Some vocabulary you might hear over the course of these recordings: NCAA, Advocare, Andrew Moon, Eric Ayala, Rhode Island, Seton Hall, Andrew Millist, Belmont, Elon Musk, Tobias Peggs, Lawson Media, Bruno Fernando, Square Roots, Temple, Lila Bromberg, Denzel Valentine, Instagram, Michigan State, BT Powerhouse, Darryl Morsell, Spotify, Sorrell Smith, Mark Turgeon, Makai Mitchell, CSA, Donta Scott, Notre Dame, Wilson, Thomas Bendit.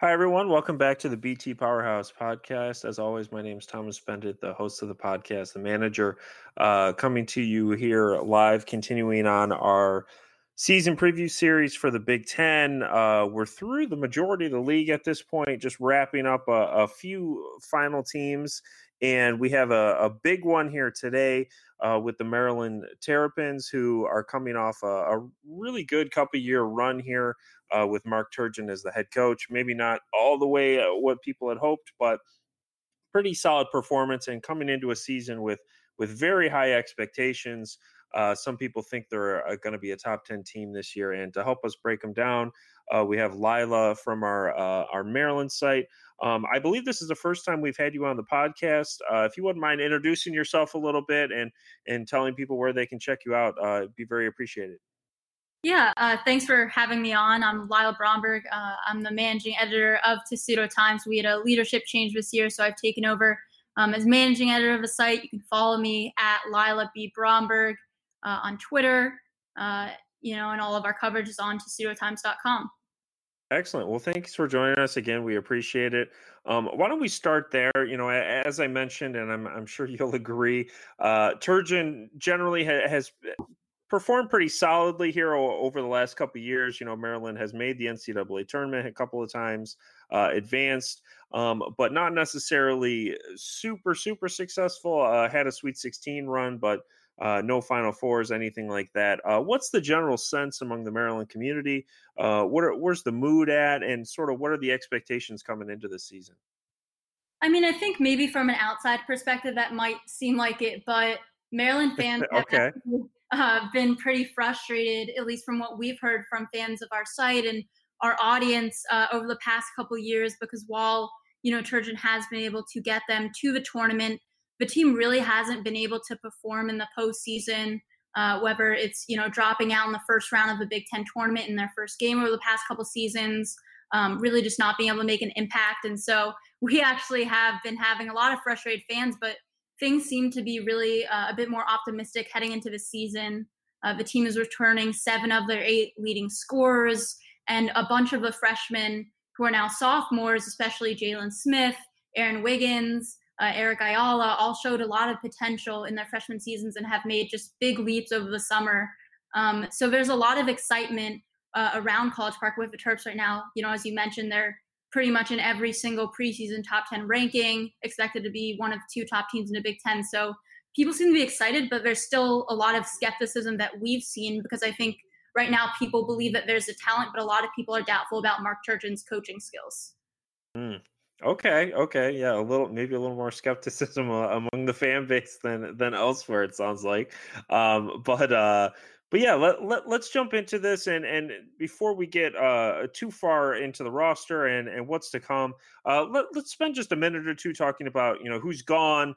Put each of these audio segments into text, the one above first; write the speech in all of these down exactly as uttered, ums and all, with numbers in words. Hi, everyone. Welcome back to the B T Powerhouse podcast. As always, my name is Thomas Bendit, the host of the podcast, the manager, uh, coming to you here live, continuing on our season preview series for the Big Ten. Uh, we're through the majority of the league at this point, just wrapping up a, a few final teams. And we have a, a big one here today uh, with the Maryland Terrapins, who are coming off a, a really good couple-year run here. Uh, with Mark Turgeon as the head coach. Maybe not all the way what people had hoped, but pretty solid performance and coming into a season with with very high expectations. Uh, some people think they're uh, going to be a top ten team this year. And to help us break them down, uh, we have Lila from our uh, our Maryland site. Um, I believe this is the first time we've had you on the podcast. Uh, if you wouldn't mind introducing yourself a little bit and, and telling people where they can check you out, uh, it'd be very appreciated. Yeah, uh, thanks for having me on. I'm Lila Bromberg. Uh, I'm the managing editor of Testudo Times. We had a leadership change this year, so I've taken over um, as managing editor of the site. You can follow me at Lila B. Bromberg uh, on Twitter, uh, you know, and all of our coverage is on Tsuto Times dot com. Excellent. Well, thanks for joining us again. We appreciate it. Um, why don't we start there? You know, as I mentioned, and I'm, I'm sure you'll agree, uh, Turgeon generally ha- has... performed pretty solidly here over the last couple of years. You know, Maryland has made the N C double A tournament a couple of times, uh, advanced, um, but not necessarily super, super successful. Uh, had a Sweet sixteen run, but uh, no Final Fours, anything like that. Uh, what's the general sense among the Maryland community? Uh, what are, where's the mood at, and sort of what are the expectations coming into this season? I mean, I think maybe from an outside perspective that might seem like it, but Maryland fans okay. have uh, been pretty frustrated, at least from what we've heard from fans of our site and our audience uh, over the past couple of years, because while, you know, Turgeon has been able to get them to the tournament, the team really hasn't been able to perform in the postseason, uh, whether it's, you know, dropping out in the first round of the Big Ten tournament in their first game over the past couple seasons, um, really just not being able to make an impact. And so we actually have been having a lot of frustrated fans, but things seem to be really uh, a bit more optimistic heading into the season. Uh, the team is returning seven of their eight leading scorers, and a bunch of the freshmen who are now sophomores, especially Jalen Smith, Aaron Wiggins, uh, Eric Ayala, all showed a lot of potential in their freshman seasons and have made just big leaps over the summer. Um, so there's a lot of excitement uh, around College Park with the Terps right now. You know, as you mentioned, they're pretty much in every single preseason top ten ranking, expected to be one of two top teams in the Big Ten. So people seem to be excited, but there's still a lot of skepticism that we've seen, because I think right now people believe that there's a talent, but a lot of people are doubtful about Mark Turgeon's coaching skills. Mm. Okay. Okay. Yeah. A little, maybe a little more skepticism among the fan base than, than elsewhere, it sounds like. Um, but, uh, But yeah, let, let, let's jump into this. And, and before we get uh, too far into the roster and, and what's to come, uh, let, let's spend just a minute or two talking about, you know, who's gone,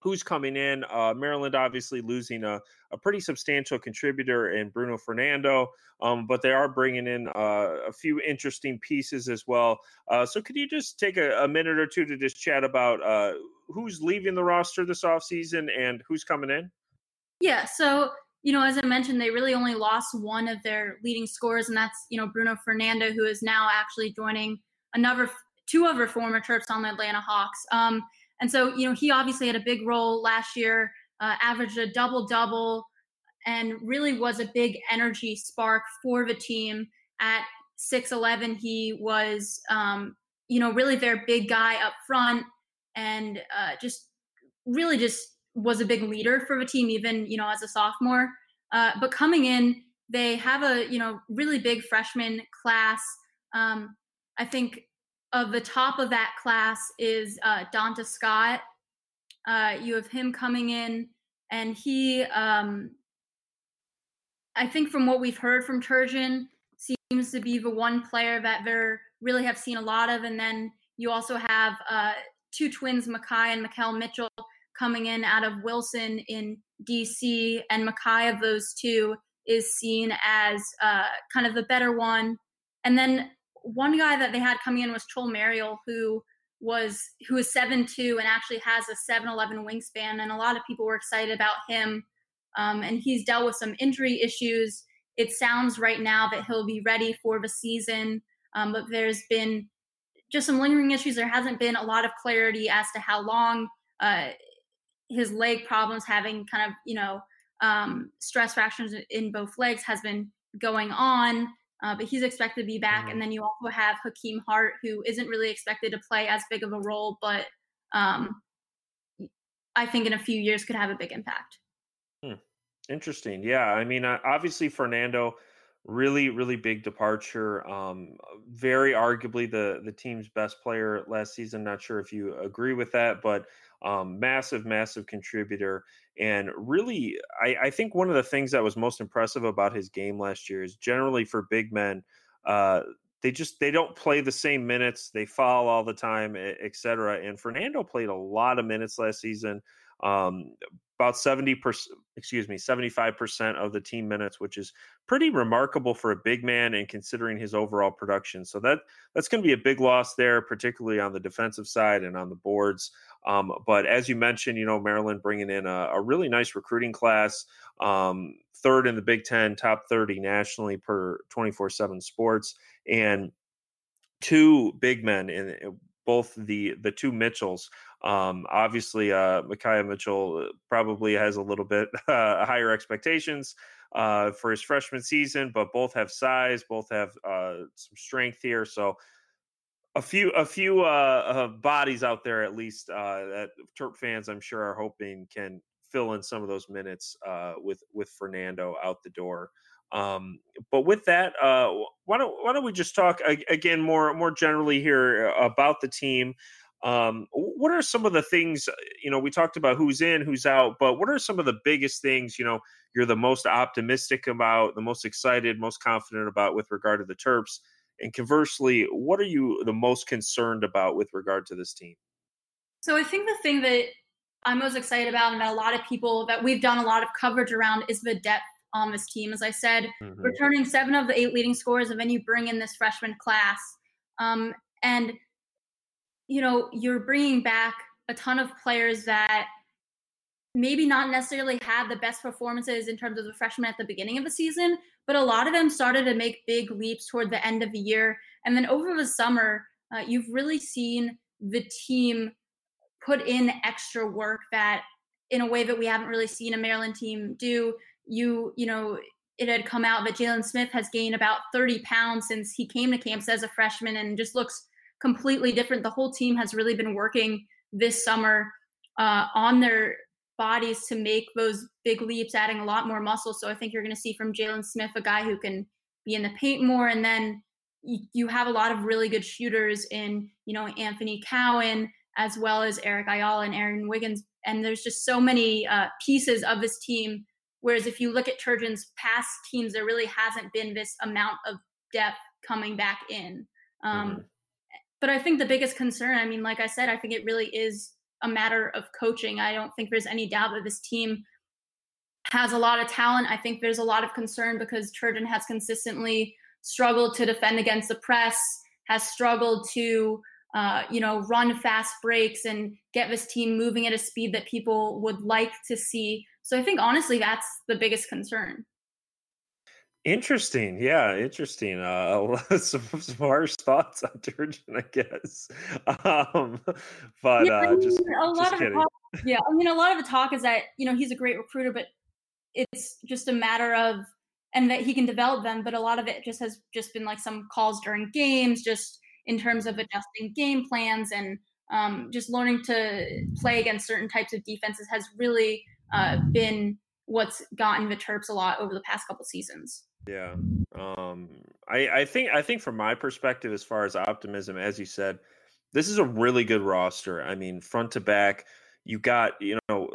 who's coming in. Uh, Maryland obviously losing a, a pretty substantial contributor in Bruno Fernando, um, but they are bringing in uh, a few interesting pieces as well. Uh, so could you just take a, a minute or two to just chat about uh, who's leaving the roster this offseason and who's coming in? Yeah, so... You know, as I mentioned, they really only lost one of their leading scorers, and that's, you know, Bruno Fernando, who is now actually joining another two other former Terps on the Atlanta Hawks. Um, and so, you know, he obviously had a big role last year, uh, averaged a double-double, and really was a big energy spark for the team. At six eleven, he was, um, you know, really their big guy up front, and uh, just really just – was a big leader for the team, even, you know, as a sophomore. Uh, but coming in, they have a, you know, really big freshman class. Um, I think of the top of that class is uh, Donta Scott. Uh, you have him coming in, and he, um, I think from what we've heard from Turgeon, seems to be the one player that they're really have seen a lot of. And then you also have uh, two twins, Makai and Mikel Mitchell, coming in out of Wilson in D C, and Makai of those two is seen as uh, kind of the better one. And then one guy that they had coming in was Chol Marial, who was who is seven two and actually has a seven eleven wingspan, and a lot of people were excited about him. Um, and he's dealt with some injury issues. It sounds right now that he'll be ready for the season, um, but there's been just some lingering issues. There hasn't been a lot of clarity as to how long uh, his leg problems, having kind of, you know, um, stress fractures in both legs, has been going on. Uh, but he's expected to be back. Mm-hmm. And then you also have Hakeem Hart, who isn't really expected to play as big of a role, but um, I think in a few years could have a big impact. Hmm. Interesting. Yeah. I mean, obviously Fernando, really, really big departure. Um, very arguably the, the team's best player last season. Not sure if you agree with that, but um, massive, massive contributor. And really, I, I think one of the things that was most impressive about his game last year is generally for big men, uh, they just, they don't play the same minutes. They foul all the time, et cetera. And Fernando played a lot of minutes last season. Um, about seventy percent, excuse me, seventy-five percent of the team minutes, which is pretty remarkable for a big man and considering his overall production. So that that's going to be a big loss there, particularly on the defensive side and on the boards. Um, but as you mentioned, you know, Maryland bringing in a, a really nice recruiting class, um, third in the Big Ten, top thirty nationally per twenty-four seven Sports, and two big men in both the, the two Mitchells. Um, obviously, uh, Micaiah Mitchell probably has a little bit uh, higher expectations uh, for his freshman season, but both have size, both have uh, some strength here. So a few, a few uh, uh, bodies out there, at least uh, that Terp fans, I'm sure, are hoping can fill in some of those minutes uh, with, with Fernando out the door. Um, but with that, uh, why don't, why don't we just talk again, more, more generally here about the team. Um, what are some of the things, you know, we talked about who's in, who's out, but what are some of the biggest things, you know, you're the most optimistic about, the most excited, most confident about with regard to the Terps? And conversely, what are you the most concerned about with regard to this team? So I think the thing that I'm most excited about, and that a lot of people that we've done a lot of coverage around, is the depth on this team. As I said, mm-hmm. returning seven of the eight leading scorers, and then you bring in this freshman class. Um, and you know, you're bringing back a ton of players that maybe not necessarily had the best performances in terms of the freshmen at the beginning of the season, but a lot of them started to make big leaps toward the end of the year. And then over the summer, uh, you've really seen the team put in extra work that in a way that we haven't really seen a Maryland team do. You, you know, it had come out that Jalen Smith has gained about thirty pounds since he came to camps as a freshman and just looks completely different. The whole team has really been working this summer uh, on their bodies to make those big leaps, adding a lot more muscle. So I think you're going to see from Jalen Smith a guy who can be in the paint more. And then you, you have a lot of really good shooters in, you know, Anthony Cowan, as well as Eric Ayala and Aaron Wiggins. And there's just so many uh, pieces of this team. Whereas if you look at Turgeon's past teams, there really hasn't been this amount of depth coming back in. Um, mm-hmm. But I think the biggest concern, I mean, like I said, I think it really is a matter of coaching. I don't think there's any doubt that this team has a lot of talent. I think there's a lot of concern because Turgeon has consistently struggled to defend against the press, has struggled to, uh, you know, run fast breaks and get this team moving at a speed that people would like to see. So I think, honestly, that's the biggest concern. Interesting. Yeah, interesting. Uh, some, some harsh thoughts on Turgeon, I guess. Um, but yeah, uh, I mean, just, a lot just of kidding. Talk, yeah, I mean, a lot of the talk is that, you know, he's a great recruiter, but it's just a matter of, and that he can develop them, but a lot of it just has just been like some calls during games, just in terms of adjusting game plans and um, just learning to play against certain types of defenses has really uh, been what's gotten the Terps a lot over the past couple seasons. Yeah. Um, I, I think, I think from my perspective, as far as optimism, as you said, this is a really good roster. I mean, front to back, you got, you know,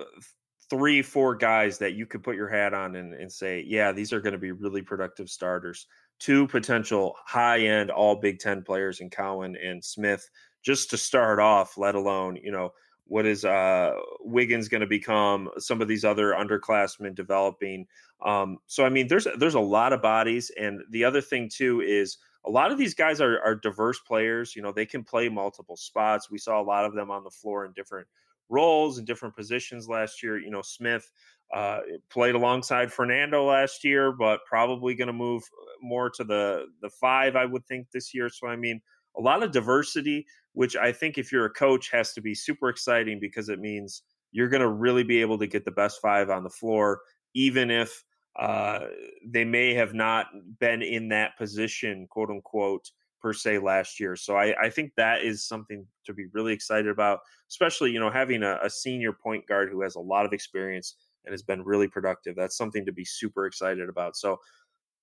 three, four guys that you could put your hat on and, and say, yeah, these are going to be really productive starters. two potential high-end all Big Ten players in Cowan and Smith just to start off, let alone, you know, what is uh, Wiggins going to become, some of these other underclassmen developing. Um, so, I mean, there's there's a lot of bodies. And the other thing, too, is a lot of these guys are, are diverse players. You know, they can play multiple spots. We saw a lot of them on the floor in different roles and different positions last year. You know, Smith uh, played alongside Fernando last year, but probably going to move more to the, the five, I would think, this year. So, I mean, a lot of diversity, which I think if you're a coach has to be super exciting because it means you're going to really be able to get the best five on the floor, even if uh, they may have not been in that position, quote unquote, per se last year. So I, I think that is something to be really excited about, especially, you know, having a, a senior point guard who has a lot of experience and has been really productive. That's something to be super excited about. So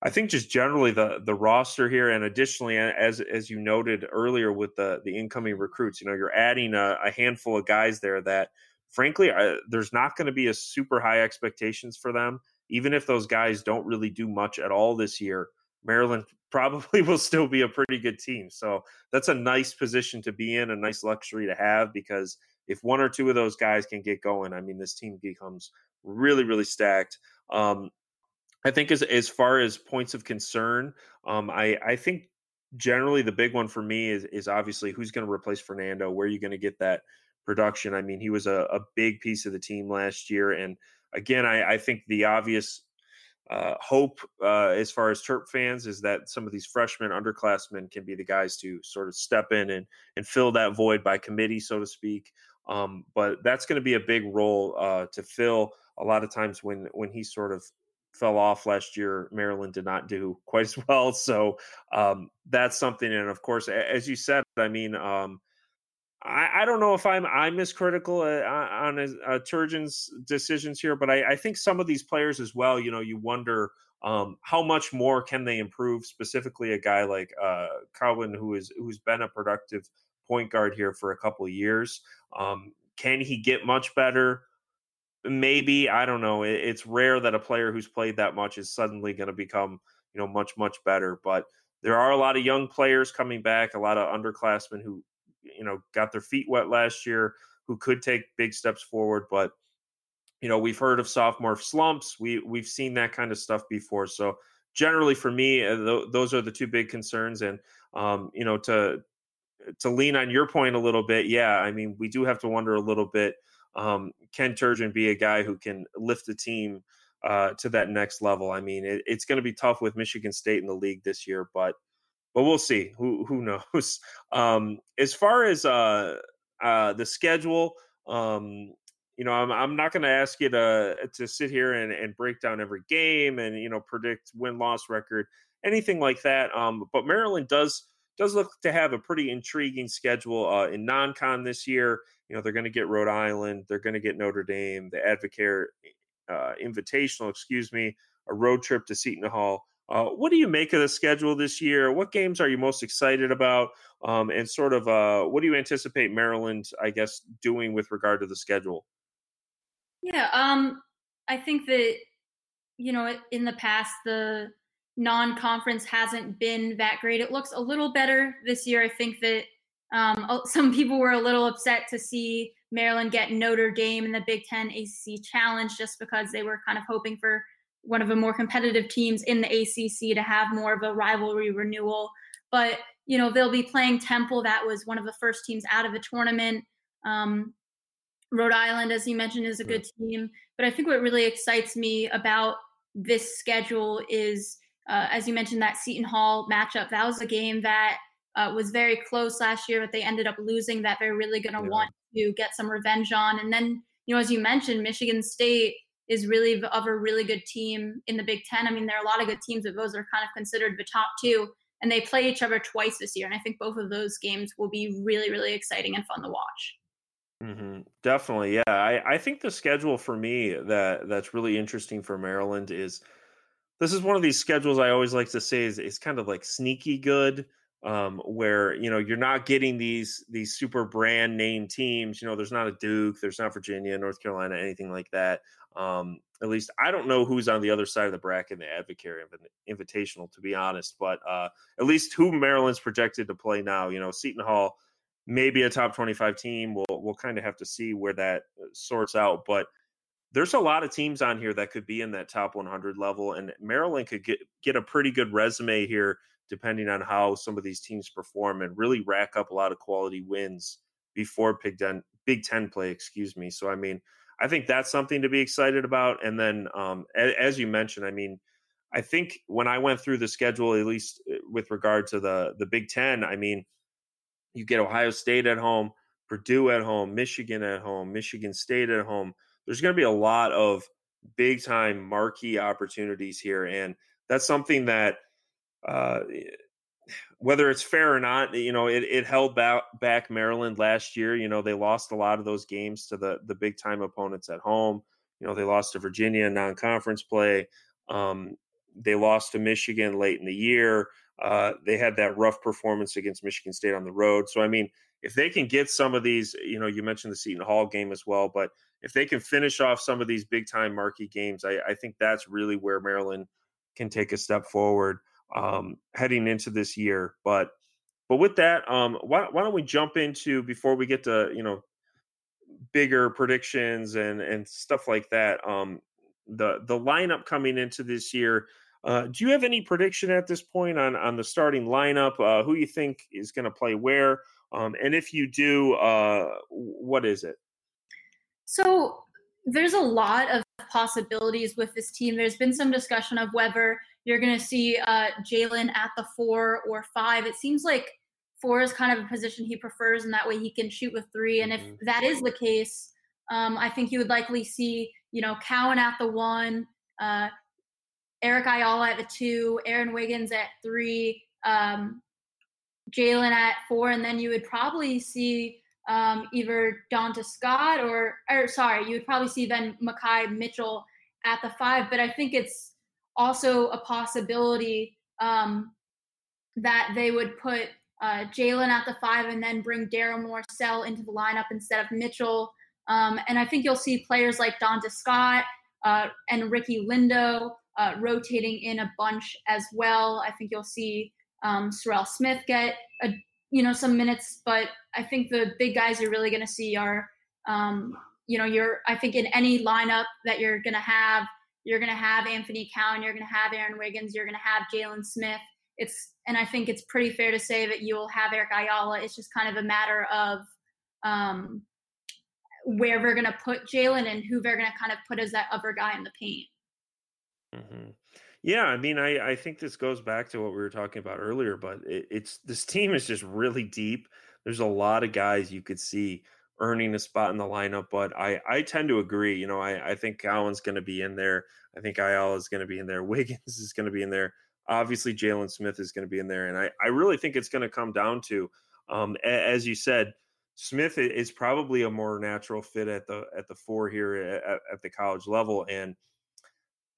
I think just generally the the roster here, and additionally, as as you noted earlier with the the incoming recruits, you know, you're adding a, a handful of guys there that, frankly, I, there's not going to be a super high expectations for them. Even if those guys don't really do much at all this year, Maryland probably will still be a pretty good team. So that's a nice position to be in, a nice luxury to have, because if one or two of those guys can get going, I mean, this team becomes really, really stacked. Um, I think as as far as points of concern, um, I, I think generally the big one for me is is obviously who's going to replace Fernando, where are you going to get that production? I mean, he was a, a big piece of the team last year. And again, I, I think the obvious uh, hope uh, as far as Terp fans is that some of these freshmen, underclassmen can be the guys to sort of step in and, and fill that void by committee, so to speak. Um, but that's going to be a big role uh, to fill. A lot of times when when he sort of fell off last year, Maryland did not do quite as well. So um, that's something. And of course, as you said, I mean, um, I, I don't know if I'm, I'm as critical uh, on uh, Turgeon's decisions here, but I, I think some of these players as well, you know, you wonder um, how much more can they improve, specifically a guy like uh, Cowan, who is, who's been a productive point guard here for a couple of years. Um, can he get much better? Maybe, I don't know. It's rare that a player who's played that much is suddenly going to become, you know, much, much better. But there are a lot of young players coming back, a lot of underclassmen who, you know, got their feet wet last year, who could take big steps forward. But, you know, we've heard of sophomore slumps. We, we've seen that kind of stuff before. So generally for me, th- those are the two big concerns. And, um, you know, to to lean on your point a little bit, yeah, I mean, we do have to wonder a little bit, Um, can Turgeon be a guy who can lift the team uh, to that next level? I mean, it, it's going to be tough with Michigan State in the league this year, but but we'll see. Who who knows? Um, as far as uh, uh, the schedule, um, you know, I'm I'm not going to ask you to to sit here and, and break down every game and, you know, predict win-loss record, anything like that. Um, but Maryland does does look to have a pretty intriguing schedule uh, in non-con this year. You know, they're going to get Rhode Island. They're going to get Notre Dame, the Advocare uh, Invitational, excuse me, a road trip to Seton Hall. Uh, what do you make of the schedule this year? What games are you most excited about? Um, and sort of uh, what do you anticipate Maryland, I guess, doing with regard to the schedule? Yeah, um, I think that, you know, in the past, the non-conference hasn't been that great. It looks a little better this year. I think that Um, some people were a little upset to see Maryland get Notre Dame in the Big Ten A C C Challenge just because they were kind of hoping for one of the more competitive teams in the A C C to have more of a rivalry renewal. But, you know, they'll be playing Temple. That was one of the first teams out of the tournament. Um, Rhode Island, as you mentioned, is a good team. But I think what really excites me about this schedule is, uh, as you mentioned, that Seton Hall matchup. That was a game that Uh, was very close last year, but they ended up losing that they're really going to yeah. want to get some revenge on. And then, you know, as you mentioned, Michigan State is really the other really good team in the Big Ten. I mean, there are a lot of good teams, but those are kind of considered the top two, and they play each other twice this year. And I think both of those games will be really, really exciting and fun to watch. Mm-hmm. Definitely. Yeah. I, I think the schedule for me that that's really interesting for Maryland is this is one of these schedules I always like to say is it's kind of like sneaky good. um, where, you know, you're not getting these, these super brand name teams. You know, there's not a Duke, there's not Virginia, North Carolina, anything like that. Um, at least I don't know who's on the other side of the bracket in the Advocare Invitational, to be honest, but uh, at least who Maryland's projected to play now, you know, Seton Hall, maybe a top twenty-five team. We'll, we'll kind of have to see where that sorts out, but there's a lot of teams on here that could be in that top one hundred level, and Maryland could get, get a pretty good resume here, depending on how some of these teams perform, and really rack up a lot of quality wins before Big Ten, Big Ten play, excuse me. So, I mean, I think that's something to be excited about. And then, um, a, as you mentioned, I mean, I think when I went through the schedule, at least with regard to the, the Big Ten, I mean, you get Ohio State at home, Purdue at home, Michigan at home, Michigan State at home. There's going to be a lot of big-time marquee opportunities here, and that's something that, uh, whether it's fair or not, you know, it, it held back, back Maryland last year. You know, they lost a lot of those games to the the big-time opponents at home. You know, they lost to Virginia in non-conference play. Um, they lost to Michigan late in the year. Uh, they had that rough performance against Michigan State on the road. So, I mean, if they can get some of these, you know, you mentioned the Seton Hall game as well, but if they can finish off some of these big-time marquee games, I, I think that's really where Maryland can take a step forward um, heading into this year. But but with that, um, why, why don't we jump into, before we get to, you know, bigger predictions and, and stuff like that, um, the, the lineup coming into this year. Uh, do you have any prediction at this point on, on the starting lineup, uh, who you think is going to play where? Um, and if you do, uh, what is it? So there's a lot of possibilities with this team. There's been some discussion of whether you're going to see uh, Jalen at the four or five. It seems like four is kind of a position he prefers, and that way he can shoot with three. And mm-hmm. if that is the case, um, I think you would likely see, you know, Cowan at the one, uh, Eric Ayala at the two, Aaron Wiggins at three, um, Jalen at four, and then you would probably see um, either Donta Scott or, or, sorry, you would probably see then Mikel Mitchell at the five. But I think it's also a possibility um, that they would put uh, Jalen at the five and then bring Darryl Morsell into the lineup instead of Mitchell. Um, and I think you'll see players like Donta Scott uh, and Ricky Lindo uh, rotating in a bunch as well. I think you'll see Um, Sorrell Smith get, a, you know, some minutes, but I think the big guys you're really going to see are, um, you know, you're, I think in any lineup that you're going to have, you're going to have Anthony Cowan, you're going to have Aaron Wiggins, you're going to have Jalen Smith. It's, and I think it's pretty fair to say that you'll have Eric Ayala. It's just kind of a matter of um, where we're going to put Jalen and who they're going to kind of put as that other guy in the paint. Mm-hmm. Yeah, I mean, I, I think this goes back to what we were talking about earlier, but it, it's this team is just really deep. There's a lot of guys you could see earning a spot in the lineup, but I, I tend to agree. You know, I, I think Cowan's going to be in there. I think Ayala is going to be in there. Wiggins is going to be in there. Obviously, Jalen Smith is going to be in there. And I, I really think it's going to come down to, um, as you said, Smith is probably a more natural fit at the at the four here at, at the college level. And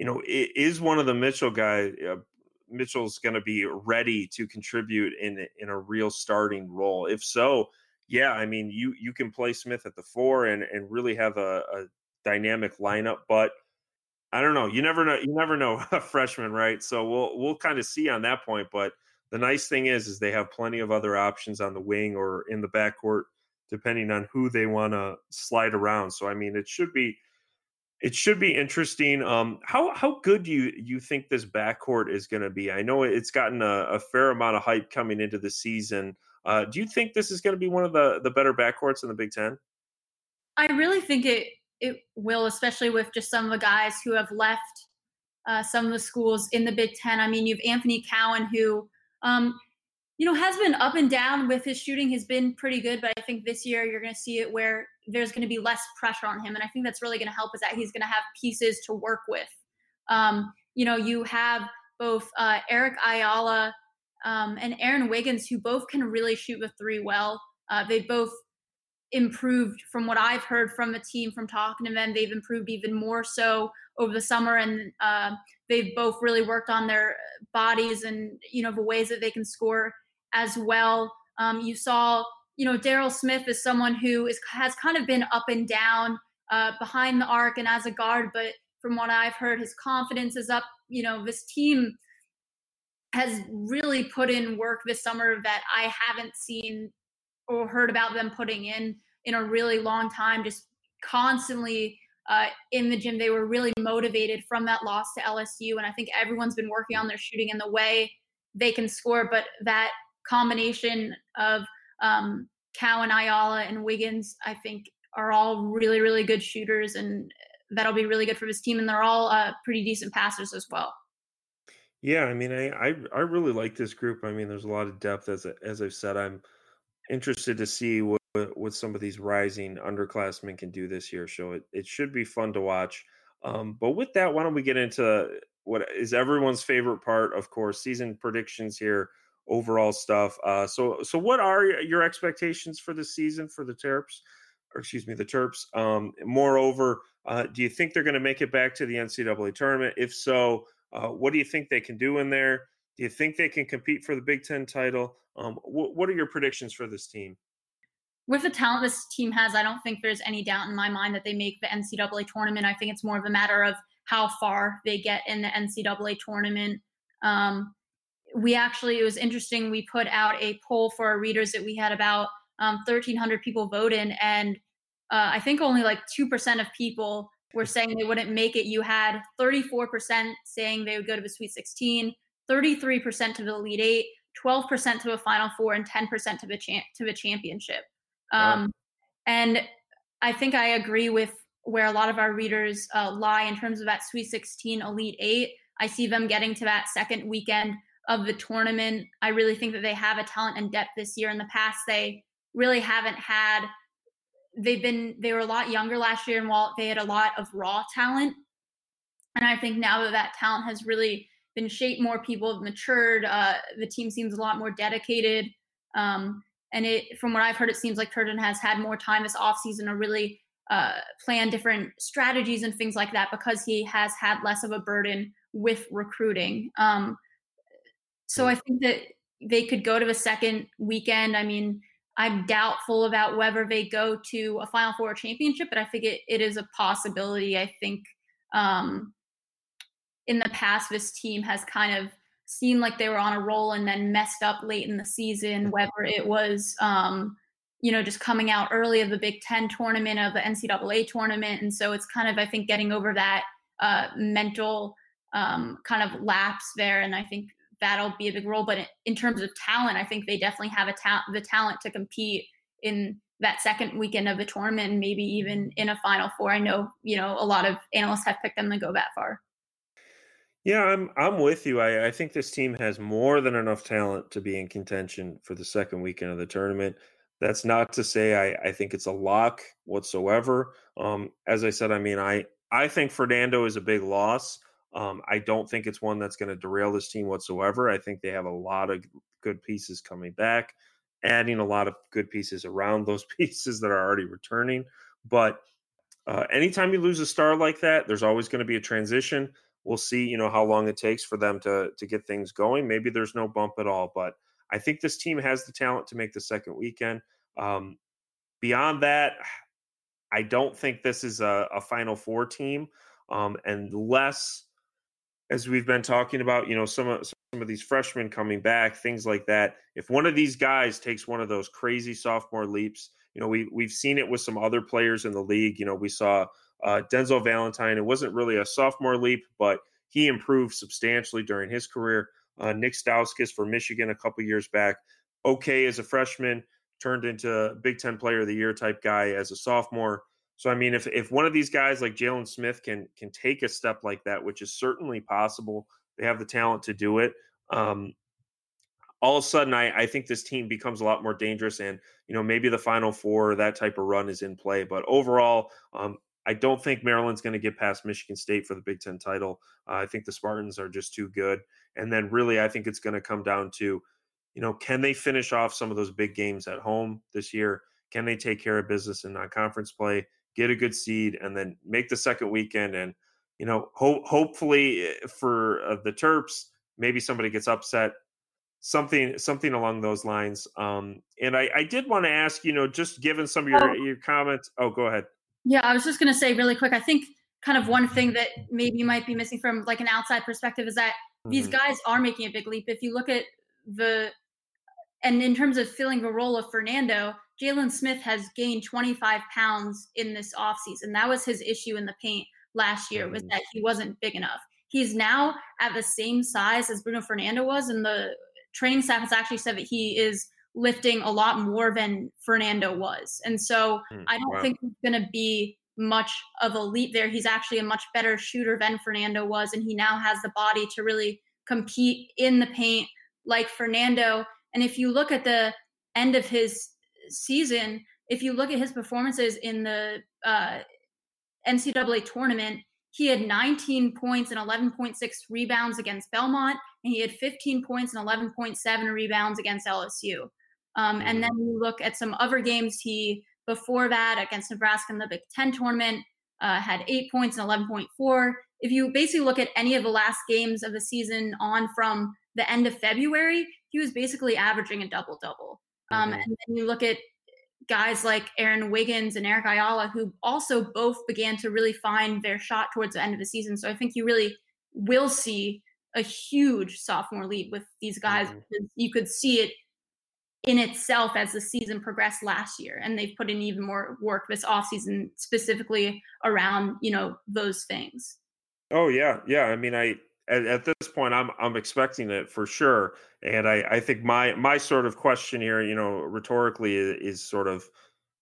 you know, is one of the Mitchell guys, uh, Mitchell's going to be ready to contribute in in a real starting role? If so, yeah, I mean, you you can play Smith at the four and, and really have a, a dynamic lineup. But I don't know, you never know, you never know a freshman, right? So we'll we'll kind of see on that point. But the nice thing is, is they have plenty of other options on the wing or in the backcourt, depending on who they want to slide around. So I mean, it should be. It should be interesting. Um, how how good do you, you think this backcourt is going to be? I know it's gotten a, a fair amount of hype coming into the season. Uh, do you think this is going to be one of the, the better backcourts in the Big Ten? I really think it it will, especially with just some of the guys who have left uh, some of the schools in the Big Ten. I mean, you have Anthony Cowan, who um, you know has been up and down with his shooting. He's been pretty good, but I think this year you're going to see it where there's going to be less pressure on him. And I think that's really going to help is that he's going to have pieces to work with. Um, you know, you have both uh, Eric Ayala um, and Aaron Wiggins, who both can really shoot with three well. Uh, they've both improved from what I've heard from the team, from talking to them. They've improved even more so over the summer. And uh, they've both really worked on their bodies and, you know, the ways that they can score as well. Um, you saw, you know, Darryl Smith is someone who is, has kind of been up and down uh, behind the arc and as a guard, but from what I've heard, his confidence is up. You know, this team has really put in work this summer that I haven't seen or heard about them putting in in a really long time, just constantly uh, in the gym. They were really motivated from that loss to L S U, and I think everyone's been working on their shooting and the way they can score, but that combination of um, Cowan, Ayala, and Wiggins, I think, are all really, really good shooters, and that'll be really good for this team, and they're all uh, pretty decent passers as well. Yeah, I mean, I, I I really like this group. I mean, there's a lot of depth, as as I've said. I'm interested to see what, what some of these rising underclassmen can do this year. So it, it should be fun to watch. Um, but with that, why don't we get into what is everyone's favorite part, of course, season predictions here, overall stuff. Uh, so so what are your expectations for the season for the Terps? Or excuse me, the Terps. Um, moreover, uh, do you think they're going to make it back to the N C double A tournament? If so, uh, what do you think they can do in there? Do you think they can compete for the Big Ten title? Um, wh- what are your predictions for this team? With the talent this team has, I don't think there's any doubt in my mind that they make the N C double A tournament. I think it's more of a matter of how far they get in the N C double A tournament. Um, we actually, it was interesting, we put out a poll for our readers that we had about um, thirteen hundred people vote in, and uh, I think only like two percent of people were saying they wouldn't make it. You had thirty-four percent saying they would go to the Sweet sixteen, thirty-three percent to the Elite Eight, twelve percent to the Final Four, and ten percent to the cha- to the championship. Um, and I think I agree with where a lot of our readers uh, lie in terms of that Sweet sixteen, Elite Eight. I see them getting to that second weekend of the tournament. I really think that they have a talent and depth this year. In the past, they really haven't had, they've been, they were a lot younger last year, and while they had a lot of raw talent. And I think now that that talent has really been shaped, more people have matured. Uh, the team seems a lot more dedicated. Um, And it, from what I've heard, it seems like Turgeon has had more time this offseason to really uh, plan different strategies and things like that, because he has had less of a burden with recruiting. Um, so I think that they could go to the second weekend. I mean, I'm doubtful about whether they go to a Final Four championship, but I think it, it is a possibility. I think um, in the past, this team has kind of seemed like they were on a roll and then messed up late in the season, whether it was, um, you know, just coming out early of the Big Ten tournament, of the N C double A tournament. And so it's kind of, I think, getting over that uh, mental um, kind of lapse there. And I think that'll be a big role. But in terms of talent, I think they definitely have a ta- the talent to compete in that second weekend of the tournament, and maybe even in a Final Four. I know, you know, a lot of analysts have picked them to go that far. Yeah, I'm I'm with you. I, I think this team has more than enough talent to be in contention for the second weekend of the tournament. That's not to say I, I think it's a lock whatsoever. Um, as I said, I mean, I, I think Fernando is a big loss. Um, I don't think it's one that's going to derail this team whatsoever. I think they have a lot of good pieces coming back, adding a lot of good pieces around those pieces that are already returning. But uh, anytime you lose a star like that, there's always going to be a transition. We'll see, you know, how long it takes for them to to get things going. Maybe there's no bump at all, but I think this team has the talent to make the second weekend. Um, beyond that, I don't think this is a, a Final Four team, um, unless, as we've been talking about, you know, some of some of these freshmen coming back, things like that. If one of these guys takes one of those crazy sophomore leaps, you know, we we've seen it with some other players in the league. You know, we saw. Uh, Denzel Valentine, it wasn't really a sophomore leap, but he improved substantially during his career. Uh, Nick Stauskas for Michigan a couple years back, okay as a freshman, turned into Big Ten Player of the Year type guy as a sophomore. So, I mean, if if one of these guys like Jalen Smith can can take a step like that, which is certainly possible, they have the talent to do it. Um, all of a sudden, I, I think this team becomes a lot more dangerous, and, you know, maybe the Final Four, that type of run is in play. But overall, um, I don't think Maryland's going to get past Michigan State for the Big Ten title. Uh, I think the Spartans are just too good. And then really, I think it's going to come down to, you know, can they finish off some of those big games at home this year? Can they take care of business in non-conference play, get a good seed, and then make the second weekend? And, you know, ho- hopefully for uh, the Terps, maybe somebody gets upset. something something along those lines. Um, and I, I did want to ask, you know, just given some of your, oh. your comments. Oh, go ahead. Yeah, I was just going to say really quick, I think kind of one thing that maybe you might be missing from like an outside perspective is that mm-hmm. these guys are making a big leap. If you look at the, and in terms of filling the role of Fernando, Jalen Smith has gained twenty-five pounds in this offseason. That was his issue in the paint last year, was that he wasn't big enough. He's now at the same size as Bruno Fernando was, and the training staff has actually said that he is lifting a lot more than Fernando was. And so I don't wow. think he's going to be much of a leap there. He's actually a much better shooter than Fernando was, and he now has the body to really compete in the paint like Fernando. And if you look at the end of his season, if you look at his performances in the uh, N C double A tournament, he had nineteen points and eleven point six rebounds against Belmont, and he had fifteen points and eleven point seven rebounds against L S U. Um, and then you look at some other games, he, before that, against Nebraska in the Big Ten tournament, uh, had eight points and eleven point four. If you basically look at any of the last games of the season on from the end of February, he was basically averaging a double-double. Um, and then you look at guys like Aaron Wiggins and Eric Ayala, who also both began to really find their shot towards the end of the season. So I think you really will see a huge sophomore leap with these guys. Mm-hmm. Because you could see it in itself as the season progressed last year, and they've put in even more work this offseason specifically around, you know, those things. Oh, yeah. Yeah. I mean, I, At, at this point, I'm I'm expecting it for sure, and I, I think my my sort of question here, you know, rhetorically is, is sort of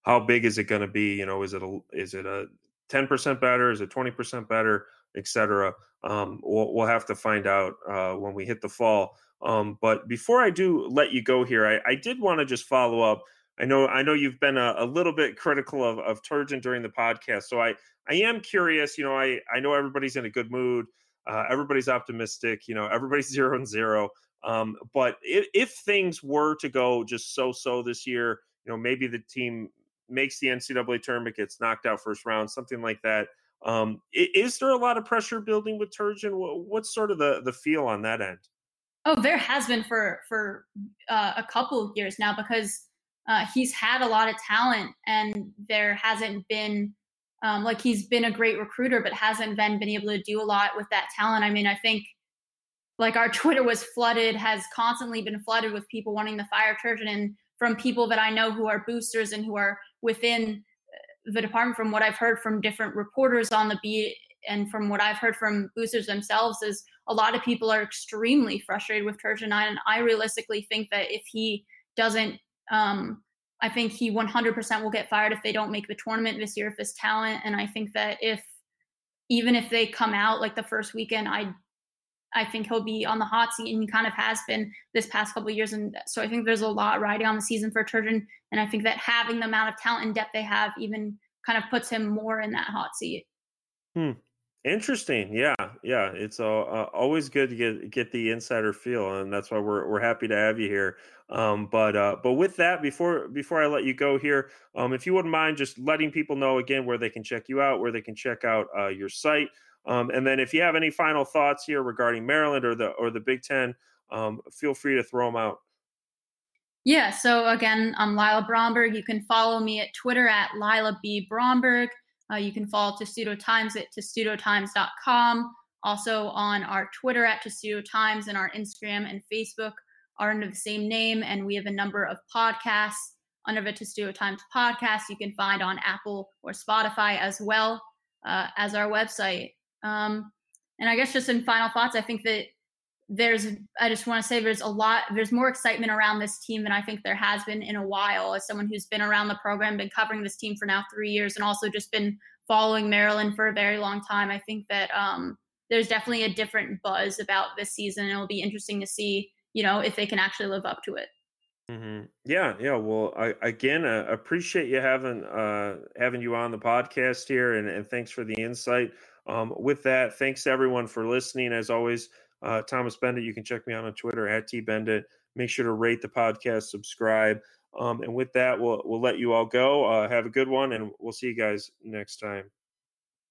how big is it going to be? You know, is it a is it a ten percent better? Is it twenty percent better, et cetera? Um, we'll we'll have to find out uh, when we hit the fall. Um, but before I do let you go here, I, I did want to just follow up. I know I know you've been a, a little bit critical of of Turgeon during the podcast, so I I am curious. You know, I I know everybody's in a good mood. Uh, everybody's optimistic, you know, everybody's zero and zero. Um, but if, if things were to go just so-so this year, you know, maybe the team makes the N C double A tournament, gets knocked out first round, something like that. Um, is there a lot of pressure building with Turgeon? What's sort of the, the feel on that end? Oh, there has been for, for uh, a couple of years now, because uh, he's had a lot of talent, and there hasn't been Um, like he's been a great recruiter, but hasn't been, been able to do a lot with that talent. I mean, I think like our Twitter was flooded, has constantly been flooded with people wanting to fire Turgeon, and from people that I know who are boosters and who are within the department, from what I've heard from different reporters on the beat and from what I've heard from boosters themselves, is a lot of people are extremely frustrated with Turgeon. And I realistically think that if he doesn't, um, I think he one hundred percent will get fired if they don't make the tournament this year, if this talent. And I think that if, even if they come out like the first weekend, I, I think he'll be on the hot seat, and he kind of has been this past couple of years. And so I think there's a lot riding on the season for Turgeon. And I think that having the amount of talent and depth they have even kind of puts him more in that hot seat. Hmm. Interesting. Yeah. Yeah. It's uh, always good to get, get the insider feel. And that's why we're, we're happy to have you here. Um, but, uh, but with that, before, before I let you go here, um, if you wouldn't mind just letting people know again, where they can check you out, where they can check out uh, your site. Um, and then if you have any final thoughts here regarding Maryland or the, or the Big Ten, um, feel free to throw them out. Yeah. So again, I'm Lila Bromberg. You can follow me at Twitter at Lila B Bromberg. Uh, you can follow Testudo Times at Testudo Times dot com. Also on our Twitter at Testudo Times, and our Instagram and Facebook are under the same name. And we have a number of podcasts under the Testudo Times podcast you can find on Apple or Spotify, as well uh, as our website. Um, and I guess just in final thoughts, I think that there's, I just want to say there's a lot, there's more excitement around this team than I think there has been in a while. As someone who's been around the program, been covering this team for now three years, and also just been following Maryland for a very long time, I think that um, there's definitely a different buzz about this season. It'll be interesting to see, you know, if they can actually live up to it. Mm-hmm. Yeah. Yeah. Well, I, again, I appreciate you having, uh, having you on the podcast here, and, and thanks for the insight. Um, with that, thanks to everyone for listening. As always, Uh, Thomas Bendit, you can check me out on Twitter at T Bendit. Make sure to rate the podcast, subscribe. Um, and with that, we'll, we'll let you all go. Uh, have a good one, and we'll see you guys next time.